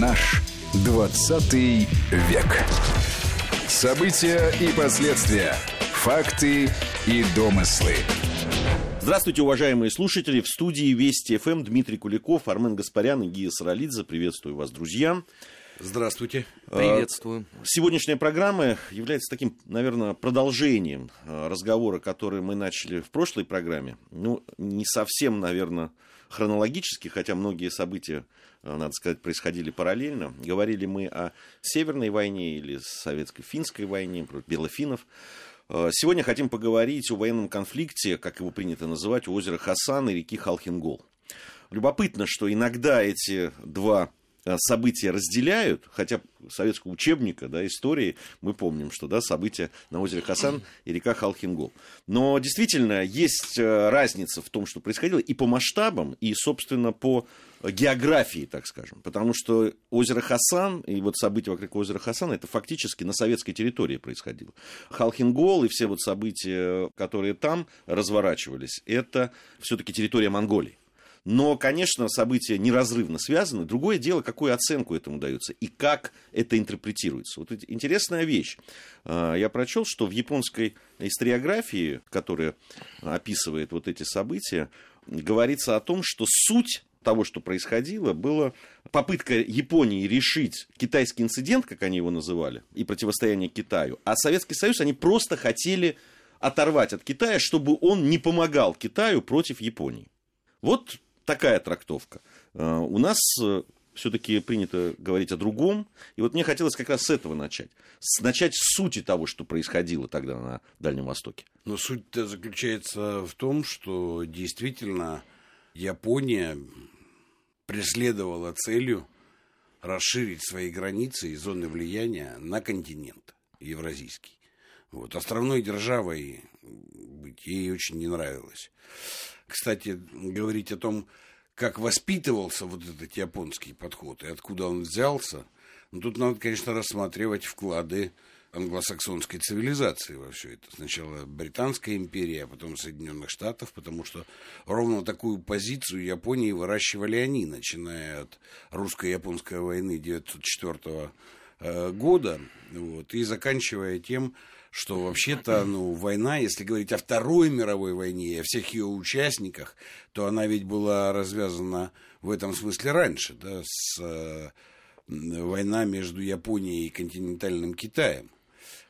Наш 20 век. События и последствия, факты и домыслы. Здравствуйте, уважаемые слушатели. В студии Вести ФМ Дмитрий Куликов, Армен Гаспарян и Гия Саралидзе. Приветствую вас, друзья. Здравствуйте. Приветствую. Сегодняшняя программа является таким, наверное, продолжением разговора, который мы начали в прошлой программе. Ну, не совсем, наверное, хронологически, хотя многие события, надо сказать, происходили параллельно. Говорили мы о Северной войне или Советско-финской войне, про белофинов. Сегодня хотим поговорить о военном конфликте, как его принято называть, у озера Хасан и реки Халхин-Гол. Любопытно, что иногда эти два события разделяют, хотя советского учебника, да, истории, мы помним, что, да, события на озере Хасан и река Халхин-Гол. Но действительно есть разница в том, что происходило и по масштабам, и, собственно, по географии, так скажем. Потому что озеро Хасан и вот события вокруг озера Хасан, это фактически на советской территории происходило. Халхин-Гол и все вот события, которые там разворачивались, это все-таки территория Монголии. Но, конечно, события неразрывно связаны. Другое дело, какую оценку этому дается и как это интерпретируется. Вот интересная вещь. Я прочел, что в японской историографии, которая описывает вот эти события, говорится о том, что суть того, что происходило, была попытка Японии решить китайский инцидент, как они его называли, и противостояние Китаю. А Советский Союз они просто хотели оторвать от Китая, чтобы он не помогал Китаю против Японии. Вот такая трактовка. У нас все-таки принято говорить о другом. И вот мне хотелось как раз с этого начать. Начать с сути того, что происходило тогда на Дальнем Востоке. Но суть-то заключается в том, что действительно Япония преследовала целью расширить свои границы и зоны влияния на континент евразийский. Вот. Островной державой быть ей очень не нравилось. Кстати, говорить о том, как воспитывался вот этот японский подход и откуда он взялся, ну, тут надо, конечно, рассматривать вклады англосаксонской цивилизации во все это. Сначала Британская империя, а потом Соединенных Штатов, потому что ровно такую позицию Японии выращивали они, начиная от русско-японской войны 1904 года, вот, и заканчивая тем, что вообще-то, ну, война, если говорить о Второй мировой войне и о всех ее участниках, то она ведь была развязана в этом смысле раньше, да, война между Японией и континентальным Китаем.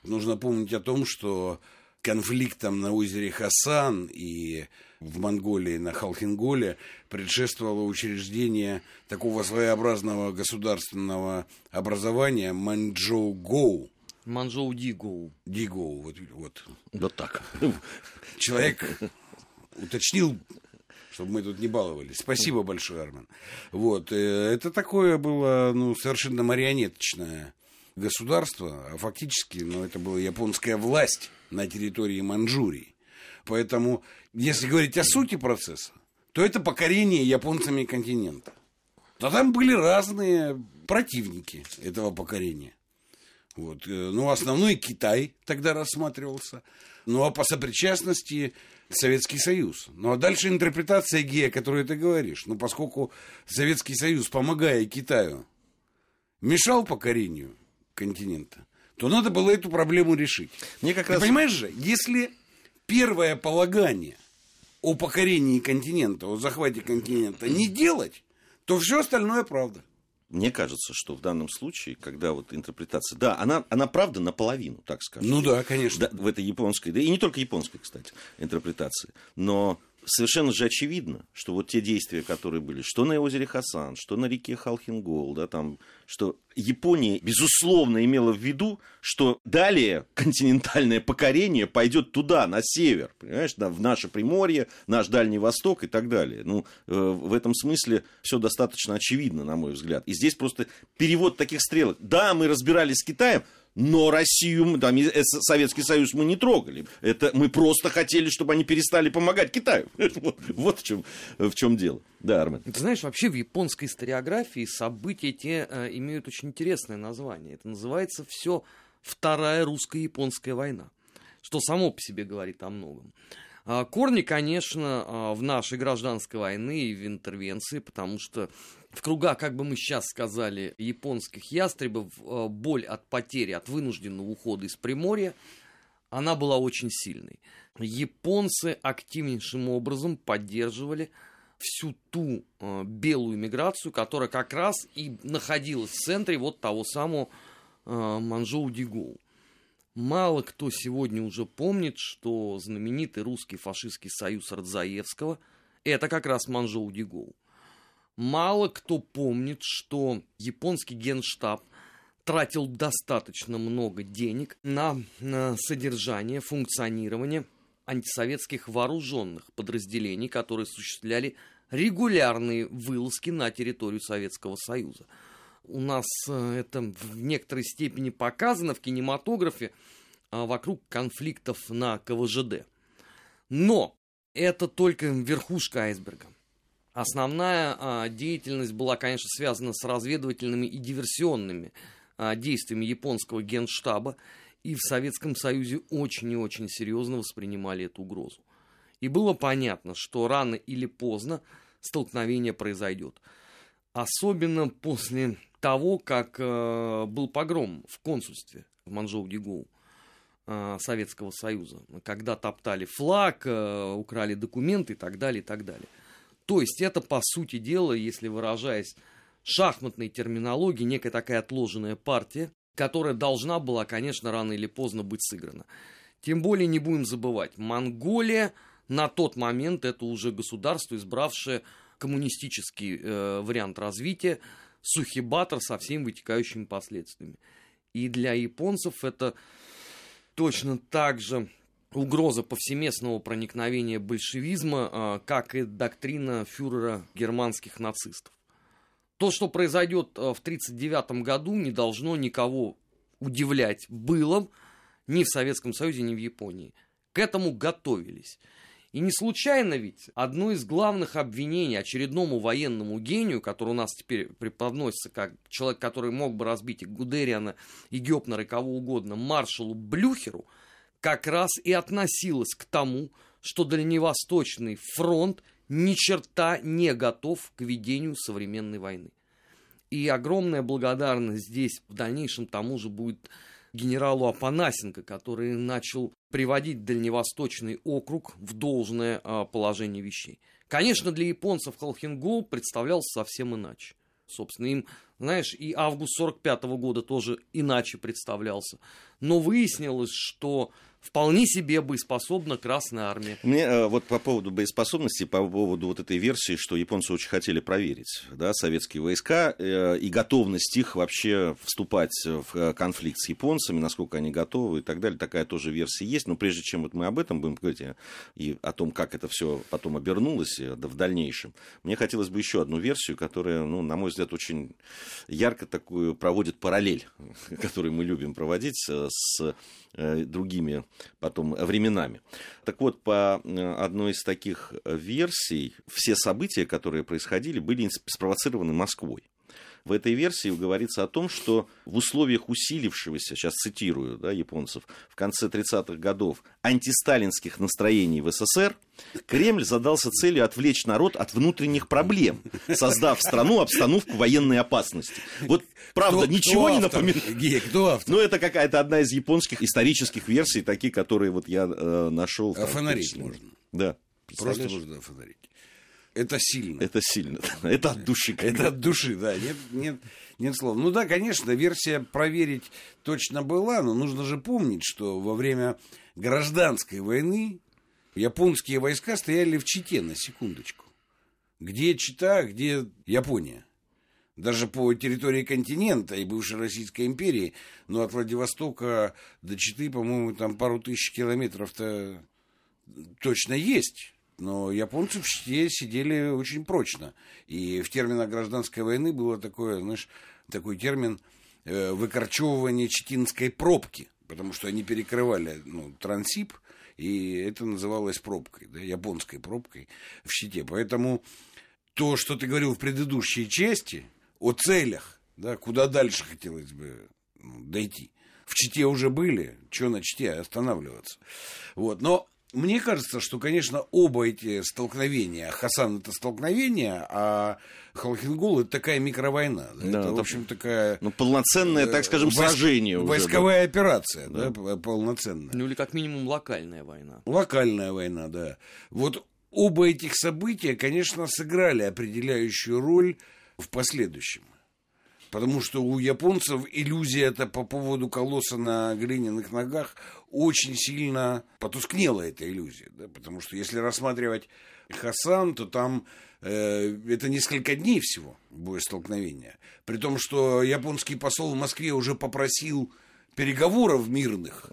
Нужно помнить о том, что конфликтам на озере Хасан и в Монголии на Халхин-Голе предшествовало учреждение такого своеобразного государственного образования Маньчжоу-Гоу. Маньчжоу-Ди-Го. Ди-Го, вот. Да так. Человек уточнил, чтобы мы тут не баловались. Спасибо большое, Армен. Вот. Это такое было, ну, совершенно марионеточное государство, а фактически, ну, это была японская власть на территории Маньчжурии. Поэтому, если говорить о сути процесса, то это покорение японцами континента. Но там были разные противники этого покорения. Вот. Ну, основной Китай тогда рассматривался. Ну, а по сопричастности Советский Союз. Ну, а дальше интерпретация, Гея, о которой ты говоришь. Ну, поскольку Советский Союз, помогая Китаю, мешал покорению континента, то надо было эту проблему решить. Мне как раз... понимаешь же, если первое полагание о покорении континента, о захвате континента не делать, то все остальное правда. Мне кажется, что в данном случае, когда вот интерпретация... Да, она правда наполовину, так скажем. Ну да, конечно. Да, в этой японской, да и не только японской, кстати, интерпретации. Но совершенно же очевидно, что вот те действия, которые были, что на озере Хасан, что на реке Халхин-Гол, да, там, что Япония, безусловно, имела в виду, что далее континентальное покорение пойдет туда, на север, понимаешь, да, в наше Приморье, наш Дальний Восток и так далее. Ну, в этом смысле все достаточно очевидно, на мой взгляд. И здесь просто перевод таких стрелок. Да, мы разбирались с Китаем, но Россию, там, Советский Союз мы не трогали. Это мы просто хотели, чтобы они перестали помогать Китаю. Вот в чем дело. Да, Армен. Ты знаешь, вообще в японской историографии события те имеют очень интересное название. Это называется все Вторая русско-японская война, что само по себе говорит о многом. Корни, конечно, в нашей гражданской войне и в интервенции, потому что в кругах, как бы мы сейчас сказали, японских ястребов, боль от потери, от вынужденного ухода из Приморья, она была очень сильной. Японцы активнейшим образом поддерживали всю ту белую миграцию, которая как раз и находилась в центре вот того самого Маньчжоу-Ди-Го. Мало кто сегодня уже помнит, что знаменитый русский фашистский союз Родзаевского – это как раз Маньчжоу-Ди-Го. Мало кто помнит, что японский генштаб тратил достаточно много денег на содержание, функционирование антисоветских вооруженных подразделений, которые осуществляли регулярные вылазки на территорию Советского Союза. У нас это в некоторой степени показано в кинематографе вокруг конфликтов на КВЖД. Но это только верхушка айсберга. Основная деятельность была, конечно, связана с разведывательными и диверсионными действиями японского генштаба, и в Советском Союзе очень и очень серьезно воспринимали эту угрозу. И было понятно, что рано или поздно столкновение произойдет. Особенно после того, как был погром в консульстве в Маньчжоу-Ди-Го Советского Союза, когда топтали флаг, украли документы и так далее, и так далее. То есть это, по сути дела, если выражаясь шахматной терминологией, некая такая отложенная партия, которая должна была, конечно, рано или поздно быть сыграна. Тем более не будем забывать, Монголия на тот момент это уже государство, избравшее коммунистический вариант развития, Сухэ-Батор со всеми вытекающими последствиями. И для японцев это точно так же угроза повсеместного проникновения большевизма, как и доктрина фюрера германских нацистов. То, что произойдет в 1939 году, не должно никого удивлять было ни в Советском Союзе, ни в Японии. К этому готовились. И не случайно ведь одно из главных обвинений очередному военному гению, который у нас теперь преподносится как человек, который мог бы разбить и Гудериана, и Гёпнера, и кого угодно, маршалу Блюхеру, как раз и относилось к тому, что Дальневосточный фронт ни черта не готов к ведению современной войны. И огромная благодарность здесь в дальнейшем тому же будет генералу Афанасенко, который начал приводить Дальневосточный округ в должное положение вещей. Конечно, для японцев Халхин-Гол представлялся совсем иначе. Собственно, им, знаешь, и август 1945 года тоже иначе представлялся. Но выяснилось, что вполне себе боеспособна Красная Армия. Мне вот по поводу боеспособности, по поводу вот этой версии, что японцы очень хотели проверить, да, советские войска и готовность их вообще вступать в конфликт с японцами, насколько они готовы и так далее. Такая тоже версия есть. Но прежде чем вот мы об этом будем говорить и о том, как это все потом обернулось да, в дальнейшем, мне хотелось бы еще одну версию, которая, ну, на мой взгляд, очень ярко такую проводит параллель, которую мы любим проводить с другими потом временами. Так вот, по одной из таких версий, все события, которые происходили, были спровоцированы Москвой. В этой версии говорится о том, что в условиях усилившегося, сейчас цитирую, да, японцев, в конце 30-х годов антисталинских настроений в СССР, Кремль задался целью отвлечь народ от внутренних проблем, создав в страну обстановку военной опасности. Вот, правда, ничего не напоминает. Кто автор? Ну, это какая-то одна из японских исторических версий, такие, которые вот я нашел. Офонарить можно. Да. Просто можно офонарить. Это сильно. Это сильно. Это от души. Это от души, да. Нет слов. Ну да, конечно, версия проверить точно была, но нужно же помнить, что во время гражданской войны японские войска стояли в Чите, на секундочку. Где Чита, где Япония. Даже по территории континента и бывшей Российской империи, но от Владивостока до Читы, по-моему, там пару тысяч километров-то точно есть. Но японцы в Чите сидели очень прочно. И в терминах гражданской войны было такое, знаешь, такой термин выкорчевывание читинской пробки, потому что они перекрывали Трансиб, и это называлось пробкой, да, японской пробкой в Чите. Поэтому то, что ты говорил в предыдущей части о целях, да, куда дальше хотелось бы дойти, в Чите уже были, что на Чите останавливаться. Вот, но Мне кажется, что, конечно, оба эти столкновения, Хасан — это столкновение, а Халхин-Гол — это такая микровойна. Да, это, в общем, такая... Ну, полноценное, так скажем, сражение. Войсковая уже, да. Операция, да, да, полноценная. Ну, или как минимум локальная война. Локальная война, да. Вот оба этих события, конечно, сыграли определяющую роль в последующем. Потому что у японцев иллюзия-то по поводу колосса на глиняных ногах очень сильно потускнела, эта иллюзия. Да? Потому что если рассматривать Хасан, то там это несколько дней всего боестолкновения. При том, что японский посол в Москве уже попросил переговоров мирных,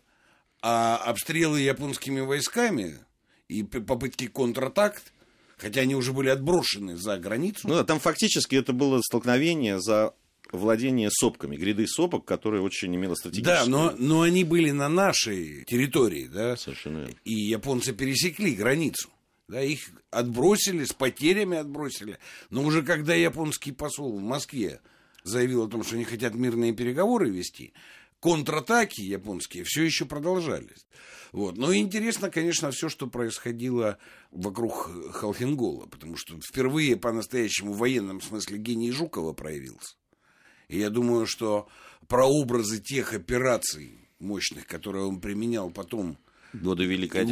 а обстрелы японскими войсками и попытки контратак, хотя они уже были отброшены за границу. Ну да, там фактически это было столкновение за... владение сопками, гряды сопок, которые очень имело стратегическое... Да, но они были на нашей территории, да? Совершенно верно. И японцы пересекли границу, да, их отбросили, с потерями отбросили. Но уже когда японский посол в Москве заявил о том, что они хотят мирные переговоры вести, контратаки японские все еще продолжались. Вот. Но интересно, конечно, все, что происходило вокруг Халхин-Гола, потому что впервые по-настоящему в военном смысле гений Жукова проявился. И я думаю, что прообразы тех операций мощных, которые он применял потом в годы Великой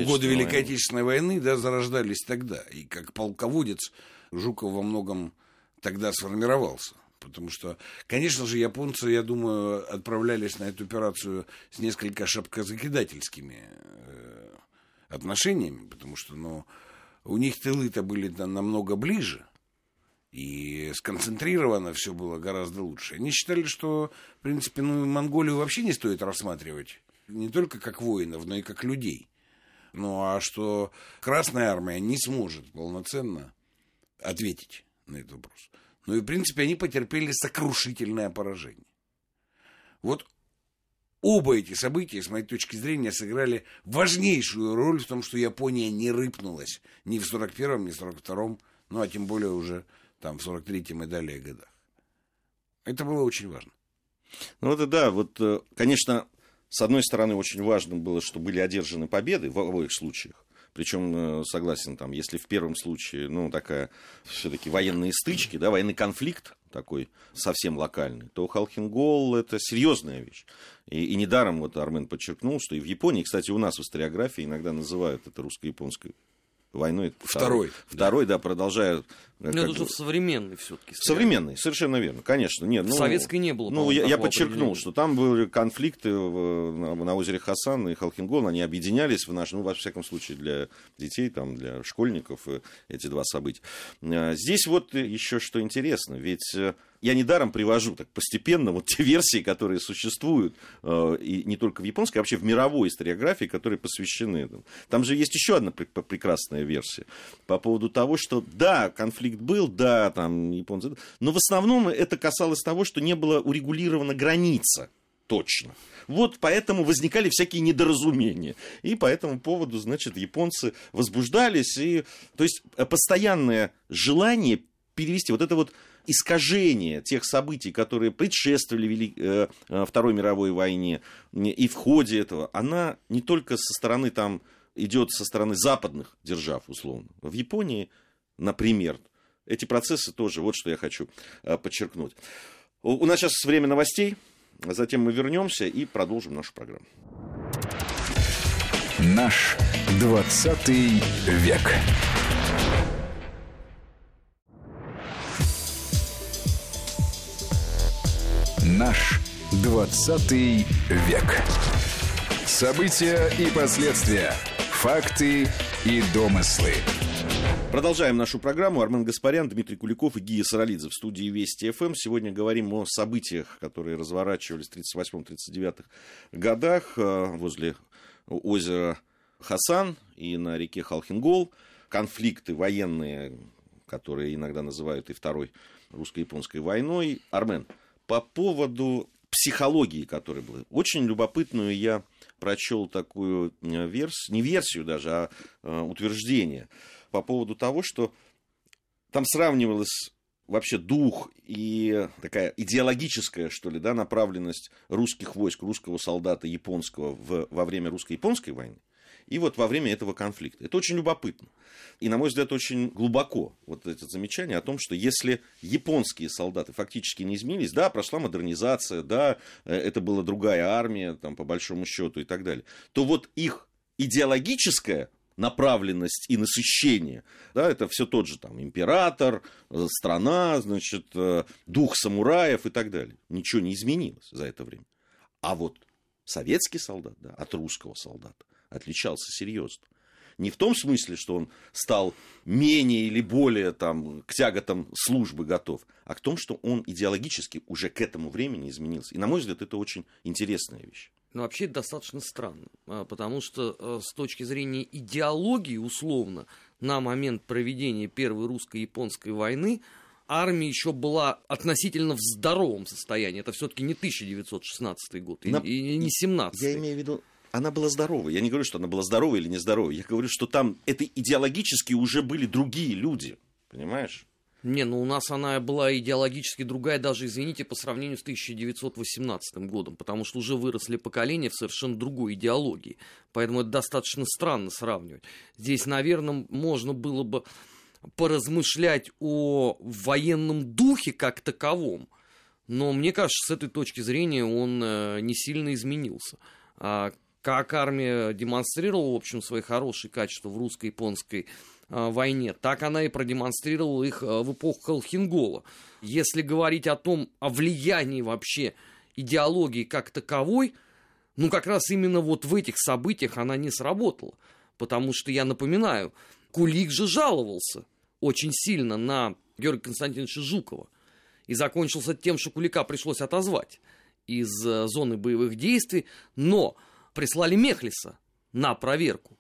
Отечественной войны, да, зарождались тогда. И как полководец Жуков во многом тогда сформировался. Потому что, конечно же, японцы, я думаю, отправлялись на эту операцию с несколько шапкозакидательскими отношениями. Потому что у них тылы-то были намного ближе. И сконцентрировано все было гораздо лучше. Они считали, что, в принципе, Монголию вообще не стоит рассматривать не только как воинов, но и как людей. Ну, а что Красная Армия не сможет полноценно ответить на этот вопрос. Ну, и, в принципе, они потерпели сокрушительное поражение. Вот оба эти события, с моей точки зрения, сыграли важнейшую роль в том, что Япония не рыпнулась ни в 41-м, ни в 42-м, ну, а тем более уже... там, в 43-м и далее годах. Это было очень важно. Ну, это да, конечно, с одной стороны, очень важно было, что были одержаны победы в обоих случаях. Причем, согласен, там, если в первом случае, такая все-таки военные стычки, да, военный конфликт такой совсем локальный, то Халхин-Гол — это серьезная вещь. И недаром Армен подчеркнул, что и в Японии, кстати, у нас в историографии иногда называют это русско-японской войной. Второй, да, продолжают... Это уже в современной все-таки. Современной, совершенно верно, конечно. Нет, в советской не было. Я подчеркнул, что там были конфликты на озере Хасан и Халхин-Гол, они объединялись во всяком случае, для детей, для школьников эти два события. Здесь еще что интересно, ведь... Я недаром привожу так постепенно те версии, которые существуют и не только в японской, а вообще в мировой историографии, которые посвящены этому. Там же есть еще одна прекрасная версия по поводу того, что да, конфликт был, да, там японцы, но в основном это касалось того, что не была урегулирована граница. Точно. Поэтому возникали всякие недоразумения. И по этому поводу, японцы возбуждались. То есть постоянное желание перевести искажение тех событий, которые предшествовали Второй мировой войне, и в ходе этого, она не только идет со стороны западных держав, условно. В Японии, например, эти процессы тоже, что я хочу подчеркнуть. У нас сейчас время новостей, а затем мы вернемся и продолжим нашу программу. Наш 20 век. Наш 20 век. События и последствия. Факты и домыслы. Продолжаем нашу программу. Армен Гаспарян, Дмитрий Куликов и Гия Саралидзе в студии Вести ФМ. Сегодня говорим о событиях, которые разворачивались в 38-39 годах возле озера Хасан и на реке Халхин-Гол. Конфликты военные, которые иногда называют и Второй русско-японской войной. Армен, по поводу психологии, которая была. Очень любопытную я прочел такую версию, не версию даже, а утверждение по поводу того, что там сравнивалось вообще дух и такая идеологическая, направленность русских войск, русского солдата японского во время русско-японской войны и вот во время этого конфликта. Это очень любопытно. И, на мой взгляд, очень глубоко вот это замечание о том, что если японские солдаты фактически не изменились, да, прошла модернизация, да, это была другая армия, там, по большому счету и так далее, то вот их идеологическая направленность и насыщение, да, это все тот же там император, страна, значит, дух самураев и так далее. Ничего не изменилось за это время. А вот советский солдат, да, от русского солдата отличался серьезно. Не в том смысле, что он стал менее или более там, к тяготам службы готов, а к тому, что он идеологически уже к этому времени изменился. И, на мой взгляд, это очень интересная вещь. Но вообще это достаточно странно, потому что с точки зрения идеологии, условно, на момент проведения Первой русско-японской войны армия еще была относительно в здоровом состоянии. Это все-таки не 1916 год и не 17-й. Я имею в виду... Она была здоровой. Я не говорю, что она была здоровой или нездоровой. Я говорю, что там это идеологически уже были другие люди. Понимаешь? Не, ну у нас она была идеологически другая, даже, извините, по сравнению с 1918 годом, потому что уже выросли поколения в совершенно другой идеологии. Поэтому это достаточно странно сравнивать. Здесь, наверное, можно было бы поразмышлять о военном духе как таковом. Но мне кажется, с этой точки зрения он не сильно изменился. Как армия демонстрировала, в общем, свои хорошие качества в русско-японской войне, так она и продемонстрировала их в эпоху Халхин-Гола. Если говорить о том, о влиянии вообще идеологии как таковой, ну, как раз именно вот в этих событиях она не сработала. Потому что, я напоминаю, Кулик же жаловался очень сильно на Георгия Константиновича Жукова. И закончился тем, что Кулика пришлось отозвать из зоны боевых действий, но прислали Мехлиса на проверку.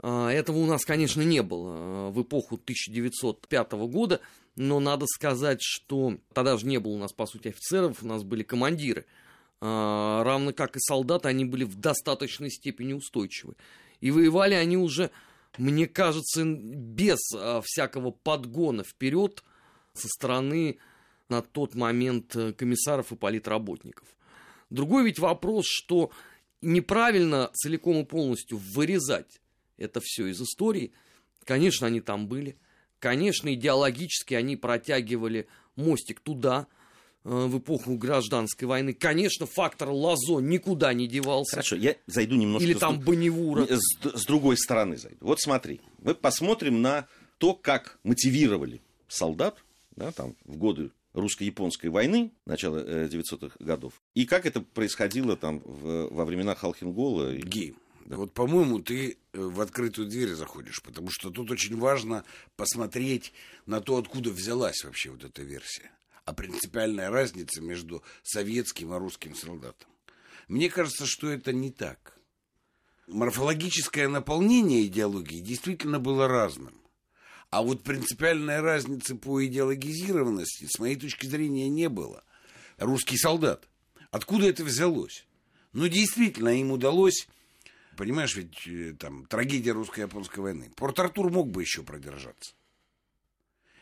Этого у нас, конечно, не было в эпоху 1905 года, но надо сказать, что тогда же не было у нас, по сути, офицеров, у нас были командиры. Равно как и солдаты, они были в достаточной степени устойчивы. И воевали они уже, мне кажется, без всякого подгона вперед со стороны на тот момент комиссаров и политработников. Другой ведь вопрос, что неправильно целиком и полностью вырезать это все из истории. Конечно, они там были. Конечно, идеологически они протягивали мостик туда, в эпоху гражданской войны. Конечно, фактор Лазо никуда не девался. Хорошо, я зайду немножко... Или там Бонневура. С другой стороны зайду. Вот смотри, мы посмотрим на то, как мотивировали солдат, да, там, в годы русско-японской войны, начала 900-х годов, и как это происходило там во времена Халхин-Гола. Гей, да. Вот, по-моему, ты в открытую дверь заходишь, потому что тут очень важно посмотреть на то, откуда взялась вообще вот эта версия, а принципиальная разница между советским и русским солдатом. Мне кажется, что это не так. Морфологическое наполнение идеологии действительно было разным. А вот принципиальной разницы по идеологизированности, с моей точки зрения, не было. Русский солдат. Откуда это взялось? Ну, действительно, им удалось... Понимаешь, ведь там трагедия русско-японской войны. Порт-Артур мог бы еще продержаться.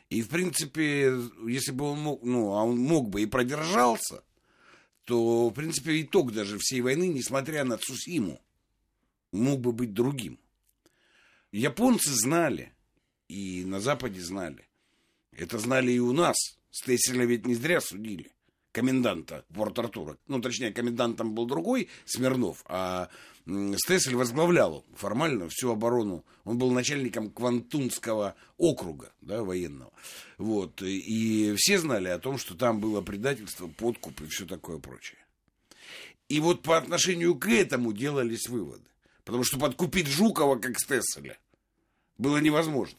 И, в принципе, если бы он мог... Ну, а он мог бы и продержался, то, в принципе, итог даже всей войны, несмотря на Цусиму, мог бы быть другим. Японцы знали... И на Западе знали. Это знали и у нас. Стесселя ведь не зря судили. Коменданта Порт-Артура. Ну, точнее, комендантом был другой, Смирнов. А Стессель возглавлял формально всю оборону. Он был начальником Квантунского округа, да, военного. Вот. И все знали о том, что там было предательство, подкуп и все такое прочее. И вот по отношению к этому делались выводы. Потому что подкупить Жукова, как Стесселя, было невозможно.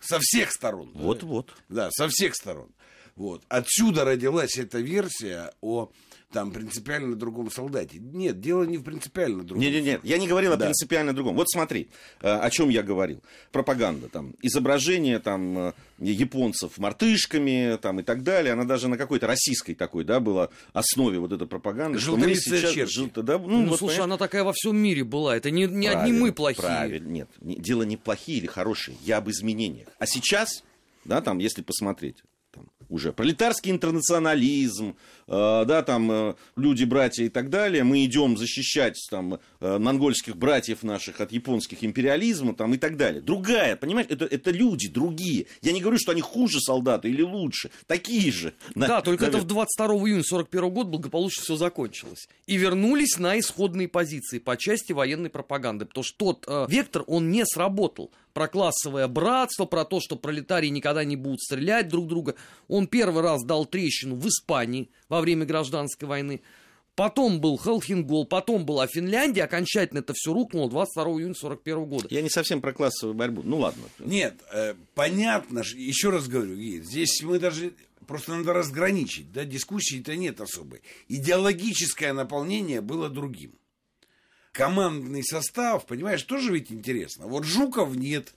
Со всех сторон. Вот-вот. Да, со всех сторон. Вот. Отсюда родилась эта версия о там, принципиально другом солдате. Нет, дело не в принципиально другом. Нет, я не говорил о принципиально другом. Вот смотри, о чем я говорил. Пропаганда, там, изображение там, японцев мартышками там, и так далее. Она даже на какой-то российской такой, да, была основе вот этой пропаганды. Желтолицая черчь. Да, ну вот, слушай, она такая во всем мире была. Это не одни мы плохие. Правильно, нет. Дело не плохие или хорошие. Я об изменениях. А сейчас, да, там, если посмотреть... Там, уже. Пролетарский интернационализм, да, там, люди-братья и так далее. Мы идем защищать там, монгольских братьев наших от японских империализма там, и так далее. Другая, понимаешь, это люди, другие. Я не говорю, что они хуже солдаты или лучше. Такие же. Да, только это в 22 июня 1941 года благополучно все закончилось. И вернулись на исходные позиции по части военной пропаганды. Потому что тот вектор, он не сработал. Про классовое братство, про то, что пролетарии никогда не будут стрелять друг друга. Он первый раз дал трещину в Испании во время гражданской войны. Потом был Халхин-Гол, потом была Финляндия, окончательно это все рухнуло 22 июня 1941 года. Я не совсем про классовую борьбу, ну ладно. Нет, понятно, еще раз говорю, здесь мы даже, просто надо разграничить, да, дискуссии-то нет особой. Идеологическое наполнение было другим. Командный состав, понимаешь, тоже ведь интересно. Вот Жуков нет,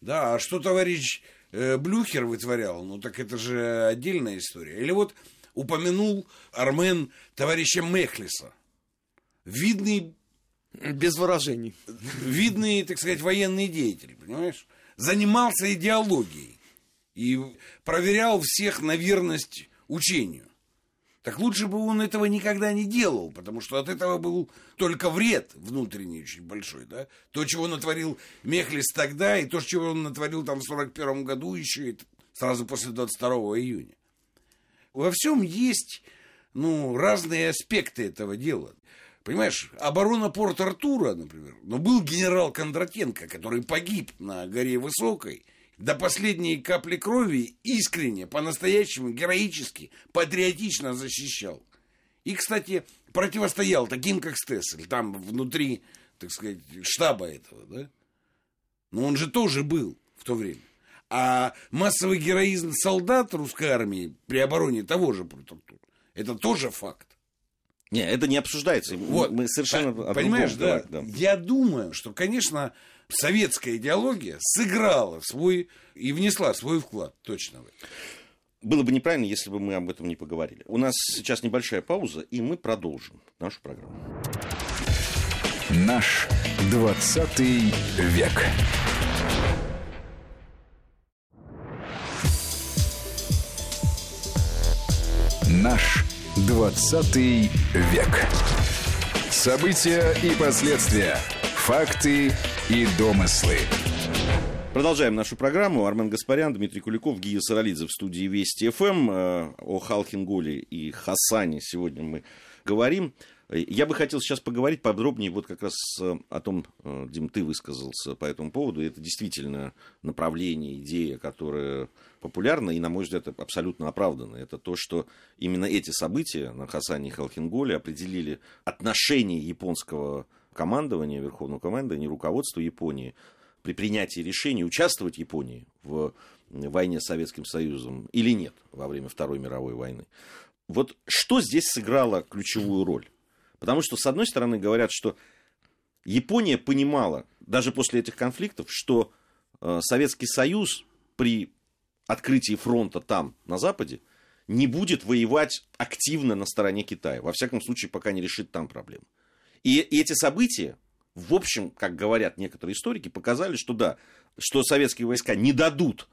да, а что товарищ Блюхер вытворял, ну так это же отдельная история. Или вот упомянул Армен товарища Мехлиса. Видный... Без выражений. Видный, так сказать, военный деятель, понимаешь? Занимался идеологией и проверял всех на верность учению. Так лучше бы он этого никогда не делал, потому что от этого был только вред внутренний очень большой, да? То, чего натворил Мехлис тогда, и то, чего он натворил там в 1941 году еще, и сразу после 22 июня. Во всем есть, ну, разные аспекты этого дела. Понимаешь, оборона Порт-Артура, например, но был генерал Кондратенко, который погиб на горе Высокой, до последней капли крови искренне, по-настоящему, героически, патриотично защищал. И, кстати, противостоял таким, как Стессель, там внутри, так сказать, штаба этого, да? Но он же тоже был в то время. А массовый героизм солдат русской армии при обороне того же Порт-Артура, это тоже факт. Нет, это не обсуждается. Вот. Мы совершенно понимаешь, да? Да. Я думаю, что, конечно, советская идеология сыграла свой и внесла свой вклад, точно. Было бы неправильно, если бы мы об этом не поговорили. У нас сейчас небольшая пауза, и мы продолжим нашу программу. Наш 20 век. Наш 20 век. События и последствия. Факты и домыслы. Продолжаем нашу программу. Армен Гаспарян, Дмитрий Куликов, Гия Саралидзе в студии Вести ФМ. О Халхин-Голе и Хасане сегодня мы говорим. Я бы хотел сейчас поговорить подробнее вот как раз о том, Дим, ты высказался по этому поводу. Это действительно направление, идея, которая популярна и, на мой взгляд, абсолютно оправдана. Это то, что именно эти события на Хасане и Халхин-Голе определили отношение японского командования, верховного командования, руководства Японии при принятии решения участвовать Японии в войне с Советским Союзом или нет во время Второй мировой войны. Вот что здесь сыграло ключевую роль? Потому что, с одной стороны, говорят, что Япония понимала, даже после этих конфликтов, что Советский Союз при открытии фронта там, на Западе, не будет воевать активно на стороне Китая. Во всяком случае, пока не решит там проблемы. И эти события, в общем, как говорят некоторые историки, показали, что да, что советские войска не дадут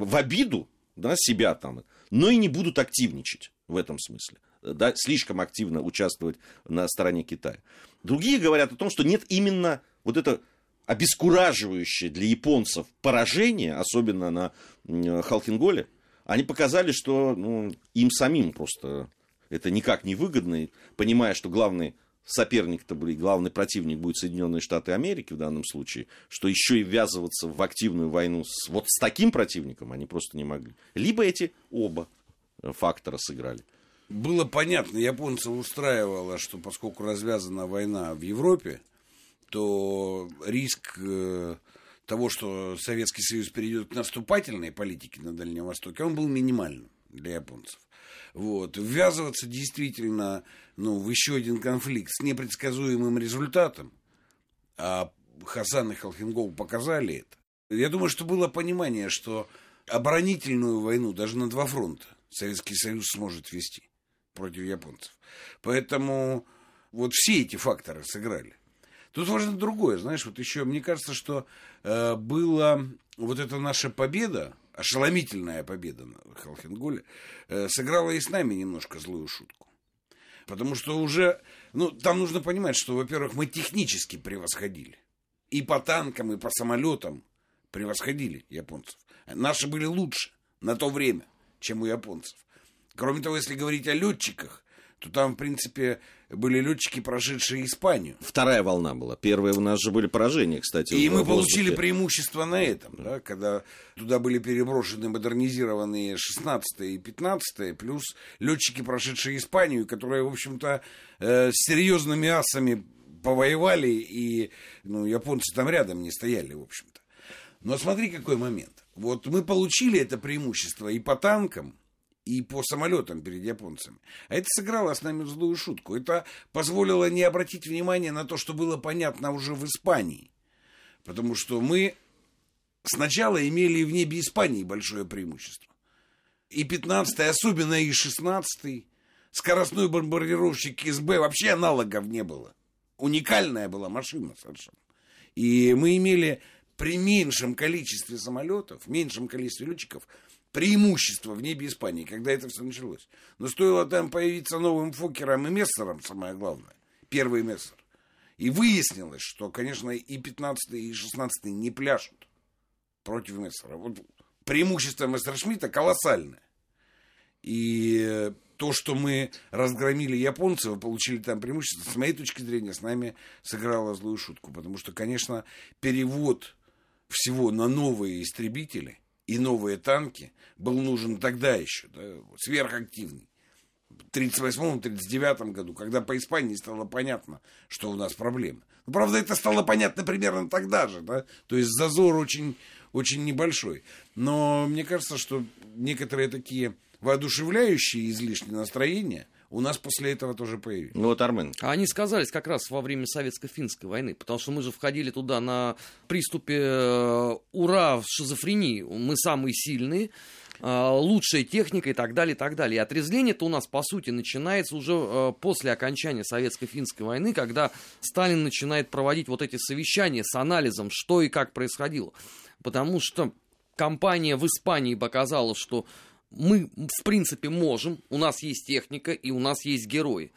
в обиду, да, себя там, но и не будут активничать в этом смысле. Да, слишком активно участвовать на стороне Китая. Другие говорят о том, что нет, именно вот это обескураживающее для японцев поражение, особенно на Халхин-Голе, они показали, что ну, им самим просто это никак не выгодно, понимая, что главный соперник-то, главный противник будет Соединенные Штаты Америки в данном случае, что еще и ввязываться в активную войну вот с таким противником они просто не могли. Либо эти оба фактора сыграли. Было понятно, японцев устраивало, что поскольку развязана война в Европе, то риск того, что Советский Союз перейдет к наступательной политике на Дальнем Востоке, он был минимальным для японцев. Вот. Ввязываться действительно, ну, в еще один конфликт с непредсказуемым результатом, а Хасан и Халхин-Гол показали это. Я думаю, что было понимание, что оборонительную войну даже на два фронта Советский Союз сможет вести против японцев. Поэтому вот все эти факторы сыграли. Тут важно другое, знаешь, вот еще мне кажется, что была вот эта наша победа ошеломительная победа на Халхин-Голе сыграла и с нами немножко злую шутку. Потому что уже, там нужно понимать, что, во-первых, мы технически превосходили. И по танкам, и по самолетам превосходили японцев. Наши были лучше на то время, чем у японцев. Кроме того, если говорить о летчиках, то там, в принципе, были летчики, прошедшие Испанию. Вторая волна была. Первая у нас же были поражения, кстати. И мы получили преимущество на этом, да, когда туда были переброшены модернизированные 16-е и 15-е, плюс летчики, прошедшие Испанию, которые, в общем-то, с серьезными асами повоевали, и японцы там рядом не стояли, в общем-то. Но смотри, какой момент. Вот мы получили это преимущество и по танкам, и по самолетам перед японцами. А это сыграло с нами злую шутку. Это позволило не обратить внимания на то, что было понятно уже в Испании. Потому что мы сначала имели в небе Испании большое преимущество. И 15-й, особенно и 16-й. Скоростной бомбардировщик СБ вообще аналогов не было. Уникальная была машина совершенно. И мы имели при меньшем количестве самолетов, меньшем количестве летчиков, преимущество в небе Испании, когда это все началось. Но стоило там появиться новым Фоккером и Мессером, самое главное, первый Мессер. И выяснилось, что, конечно, и 15-й, и 16-й не пляшут против Мессера. Вот преимущество Мессершмитта колоссальное. И то, что мы разгромили японцев и получили там преимущество, с моей точки зрения, с нами сыграло злую шутку. Потому что, конечно, перевод всего на новые истребители и новые танки был нужен тогда еще, да, сверхактивный. В 1938-1939 году, когда по Испании стало понятно, что у нас проблемы. Ну, правда, это стало понятно примерно тогда же, да, то есть зазор очень, очень небольшой. Но мне кажется, что некоторые такие воодушевляющие излишние настроения у нас после этого тоже появились. Ну вот, Армен. Они сказались как раз во время Советско-финской войны, потому что мы же входили туда на приступе «Ура!» в шизофрении. Мы самые сильные, лучшая техника и так далее, и так далее. И отрезвление-то у нас, по сути, начинается уже после окончания Советско-финской войны, когда Сталин начинает проводить вот эти совещания с анализом, что и как происходило. Потому что кампания в Испании показала, что мы, в принципе, можем, у нас есть техника и у нас есть герои.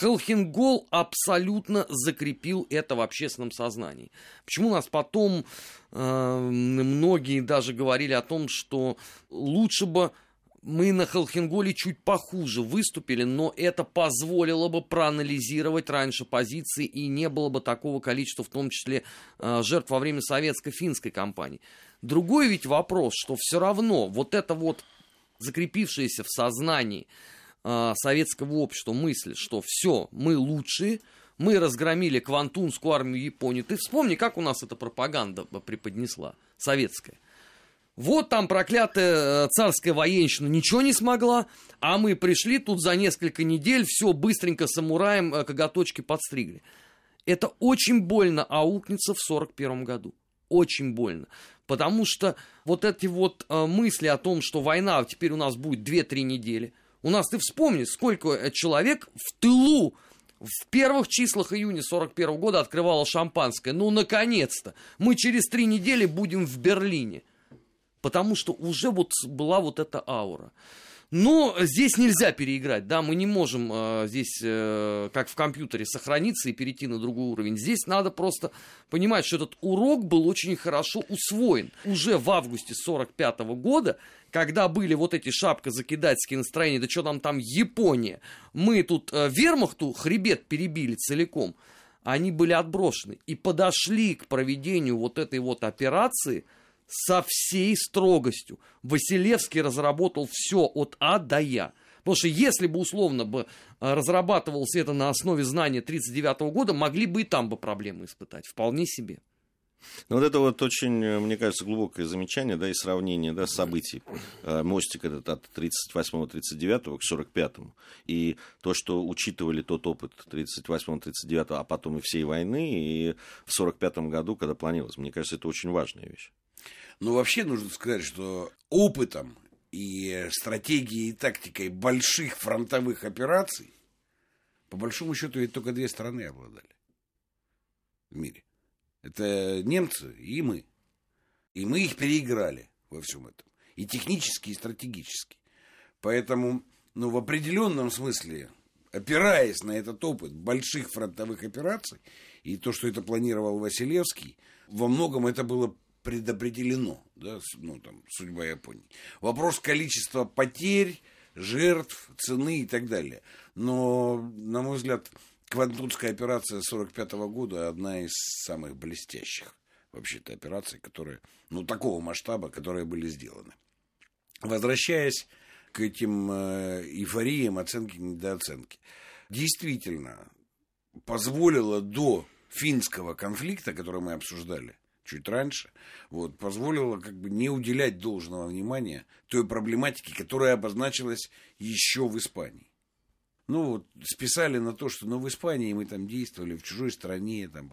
Халхин-Гол абсолютно закрепил это в общественном сознании. Почему у нас потом многие даже говорили о том, что лучше бы мы на Халхин-Голе чуть похуже выступили, но это позволило бы проанализировать раньше позиции, и не было бы такого количества, в том числе, жертв во время советско-финской кампании. Другой ведь вопрос, что все равно вот это вот закрепившаяся в сознании советского общества мысль, что все, мы лучшие, мы разгромили Квантунскую армию Японии. Ты вспомни, как у нас эта пропаганда преподнесла, советская. Вот там проклятая царская военщина ничего не смогла, а мы пришли тут за несколько недель, все быстренько самураем коготочки подстригли. Это очень больно аукнется в 1941 году. Очень больно. Потому что вот эти вот мысли о том, что война теперь у нас будет 2-3 недели. У нас, ты вспомни, сколько человек в тылу в первых числах июня 1941 года открывало шампанское. Ну, наконец-то! Мы через 3 недели будем в Берлине. Потому что уже вот была вот эта аура. Но здесь нельзя переиграть, да, мы не можем здесь, как в компьютере, сохраниться и перейти на другой уровень. Здесь надо просто понимать, что этот урок был очень хорошо усвоен. Уже в августе 1945 года, когда были вот эти шапкозакидательские настроения, да что там Япония, мы тут вермахту хребет перебили целиком, они были отброшены и подошли к проведению вот этой вот операции со всей строгостью. Василевский разработал все от А до Я. Потому что если бы, условно, бы разрабатывалось это на основе знания 1939 года, могли бы и там бы проблемы испытать. Вполне себе. Ну, вот это вот очень, мне кажется, глубокое замечание, да, и сравнение, да, событий. Мостик этот от 1938-1939 к 1945. И то, что учитывали тот опыт 1938-1939, а потом и всей войны, и в 1945 году, когда планировалось. Мне кажется, это очень важная вещь. Но вообще нужно сказать, что опытом и стратегией, и тактикой больших фронтовых операций, по большому счету, ведь только две страны обладали в мире. Это немцы и мы. И мы их переиграли во всем этом. и технически, и стратегически. Поэтому, ну, в определенном смысле, опираясь на этот опыт больших фронтовых операций и то, что это планировал Василевский, во многом это было предопределено, да, ну, там, судьба Японии. Вопрос количества потерь, жертв, цены и так далее. Но, на мой взгляд, Квантунская операция 1945 года одна из самых блестящих вообще-то операций, которые, ну, такого масштаба, которые были сделаны. Возвращаясь к этим эйфориям оценки и недооценки, действительно позволило до финского конфликта, который мы обсуждали чуть раньше, вот, позволило как бы не уделять должного внимания той проблематике, которая обозначилась еще в Испании. Ну, вот, списали на то, что, ну, в Испании мы там действовали, в чужой стране, там,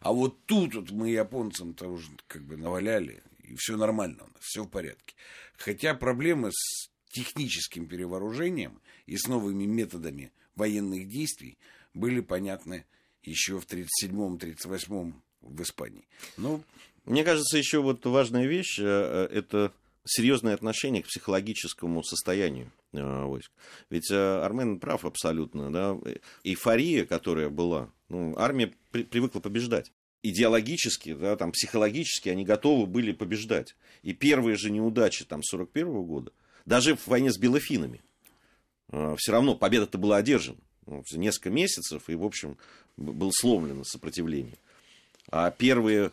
а вот тут вот мы японцам-то уже как бы наваляли, и все нормально у нас, все в порядке. Хотя проблемы с техническим перевооружением и с новыми методами военных действий были понятны еще в 1937-1938 в Испании. Ну, мне кажется, еще вот важная вещь – это серьезное отношение к психологическому состоянию войск. Ведь Армен прав абсолютно, да? Эйфория, которая была, ну, армия привыкла побеждать. Идеологически, да, там, психологически они готовы были побеждать. И первые же неудачи 1941 года, даже в войне с белофинами, все равно победа-то была одержана. Несколько месяцев, и, в общем, было сломлено сопротивление. А первые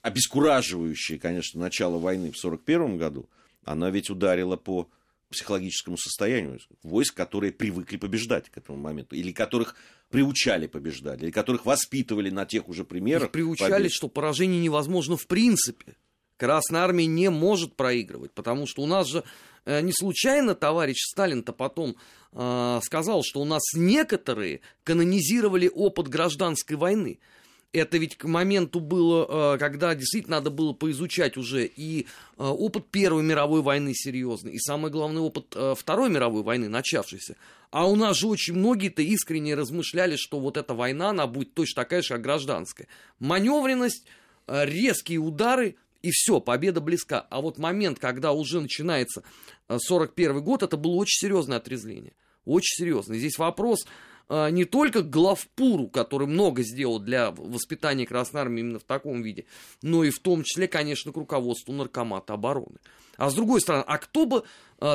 обескураживающие, конечно, начало войны в 1941 году, она ведь ударила по психологическому состоянию войск, которые привыкли побеждать к этому моменту, или которых приучали побеждать, или которых воспитывали на тех уже примерах. Их приучали, побед. Что поражение невозможно в принципе. Красная армия не может проигрывать, потому что у нас же не случайно товарищ Сталин-то потом сказал, что у нас некоторые канонизировали опыт гражданской войны. Это ведь к моменту было, когда действительно надо было поизучать уже и опыт Первой мировой войны серьезный, и самое главное, опыт Второй мировой войны, начавшейся. А у нас же очень многие-то искренне размышляли, что вот эта война, она будет точно такая же, как гражданская. Маневренность, резкие удары, и все, победа близка. А вот момент, когда уже начинается 41 год, это было очень серьезное отрезвление. Очень серьезно. Здесь вопрос не только главпуру, который много сделал для воспитания Красной Армии именно в таком виде, но и в том числе, конечно, к руководству Наркомата обороны. А с другой стороны, а кто бы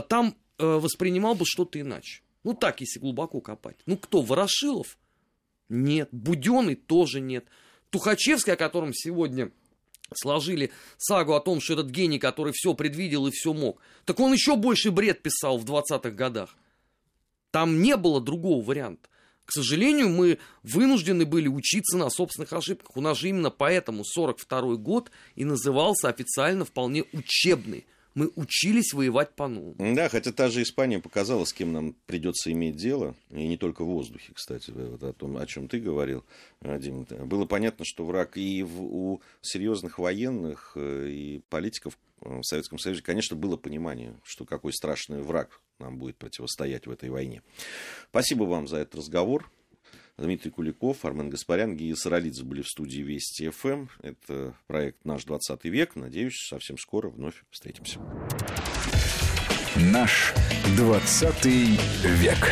там воспринимал бы что-то иначе? Ну так, если глубоко копать. Ну кто? Ворошилов? Нет. Будённый? Тоже нет. Тухачевский, о котором сегодня сложили сагу о том, что этот гений, который все предвидел и все мог, так он еще больше бред писал в 20-х годах. Там не было другого варианта. К сожалению, мы вынуждены были учиться на собственных ошибках. У нас же именно поэтому 1942 год и назывался официально вполне учебный. Мы учились воевать по-новому. Да, хотя та же Испания показала, с кем нам придется иметь дело. И не только в воздухе, кстати, вот о том, о чем ты говорил, Дим. Было понятно, что враг и у серьезных военных и политиков в Советском Союзе, конечно, было понимание, что какой страшный враг нам будет противостоять в этой войне. Спасибо вам за этот разговор. Дмитрий Куликов, Армен Гаспарян, Гия Саралидзе были в студии Вести ФМ. Это проект «Наш 20 век». Надеюсь, совсем скоро вновь встретимся. Наш 20 век.